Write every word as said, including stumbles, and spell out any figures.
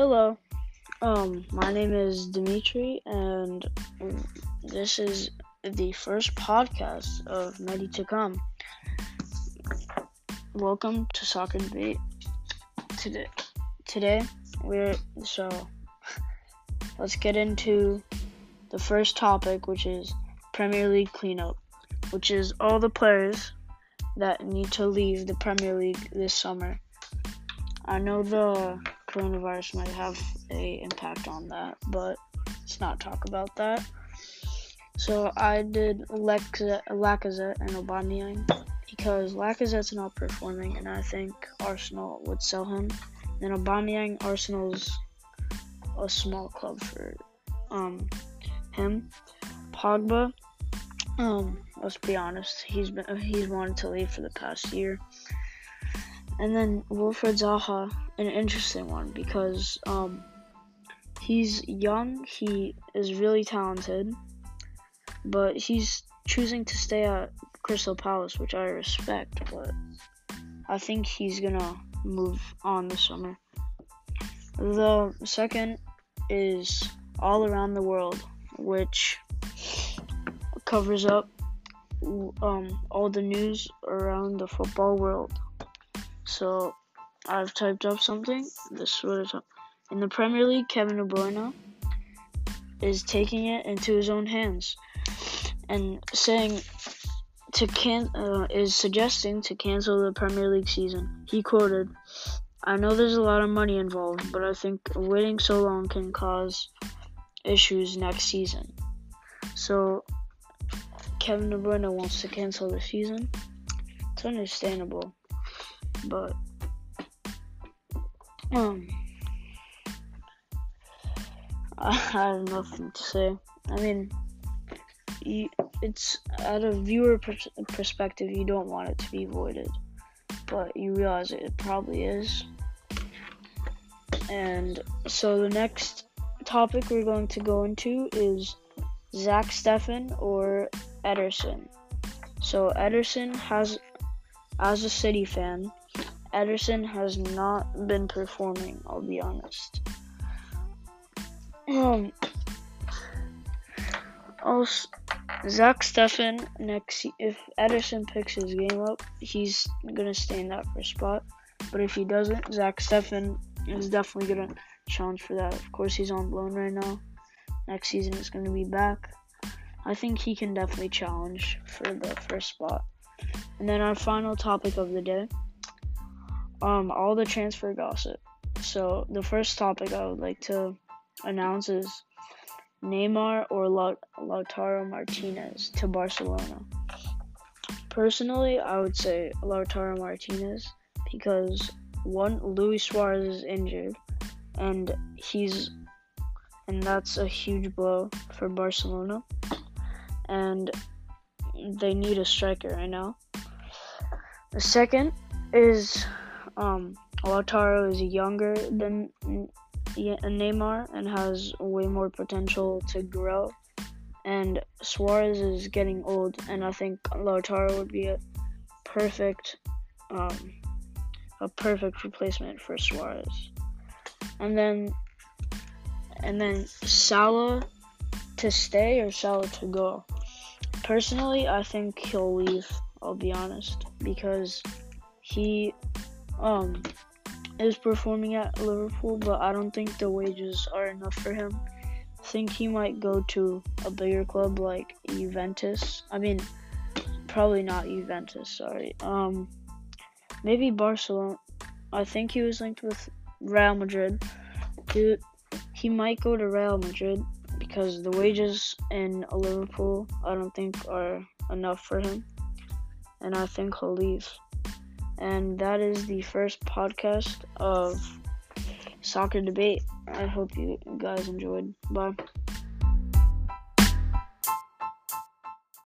Hello, um, my name is Dimitri, and this is the first podcast of Mighty to Come. Welcome to Soccer Debate. Today, today we're so let's get into the first topic, which is Premier League cleanup, which is all the players that need to leave the Premier League this summer. I know the coronavirus might have a impact on that, but let's not talk about that. So I did Lacazette, Lacazette and Aubameyang because Lacazette's not performing, and I think Arsenal would sell him. And Aubameyang, Arsenal's a small club for um him. Pogba, um, let's be honest, he's been he's wanted to leave for the past year. And then Wilfred Zaha, an interesting one because um, he's young, he is really talented, but he's choosing to stay at Crystal Palace, which I respect, but I think he's gonna move on this summer. The second is All Around the World, which covers up um, all the news around the football world. So, I've typed up something. This is what it's up. In the Premier League, Kevin O'Brien is taking it into his own hands and saying to can uh, is suggesting to cancel the Premier League season. He quoted, "I know there's a lot of money involved, but I think waiting so long can cause issues next season." So, Kevin O'Brien wants to cancel the season. It's understandable. But, um, I have nothing to say. I mean, you, it's, at a viewer pers- perspective, you don't want it to be voided. But you realize it probably is. And so the next topic we're going to go into is Zach Steffen or Ederson. So Ederson has, as a City fan, Ederson has not been performing, I'll be honest. Um, also, Zach Steffen, next, if Ederson picks his game up, he's going to stay in that first spot. But if he doesn't, Zach Steffen is definitely going to challenge for that. Of course, he's on loan right now. Next season, he's going to be back. I think he can definitely challenge for the first spot. And then our final topic of the day. Um, all the transfer gossip. So the first topic I would like to announce is Neymar or La- Lautaro Martinez to Barcelona. Personally, I would say Lautaro Martinez because one, Luis Suarez is injured, and he's and that's a huge blow for Barcelona, and they need a striker right now. The second is. Um, Lautaro is younger than Neymar and has way more potential to grow. And Suarez is getting old, and I think Lautaro would be a perfect, um, a perfect replacement for Suarez. And then, and then Salah to stay or Salah to go. Personally, I think he'll leave. I'll be honest, because he. Um, is performing at Liverpool, but I don't think the wages are enough for him. I think he might go to a bigger club like Juventus. I mean, probably not Juventus, sorry. Um, maybe Barcelona. I think he was linked with Real Madrid. He, he might go to Real Madrid because the wages in Liverpool, I don't think, are enough for him. And I think he'll leave. And that is the first podcast of Soccer Debate. I hope you guys enjoyed. Bye.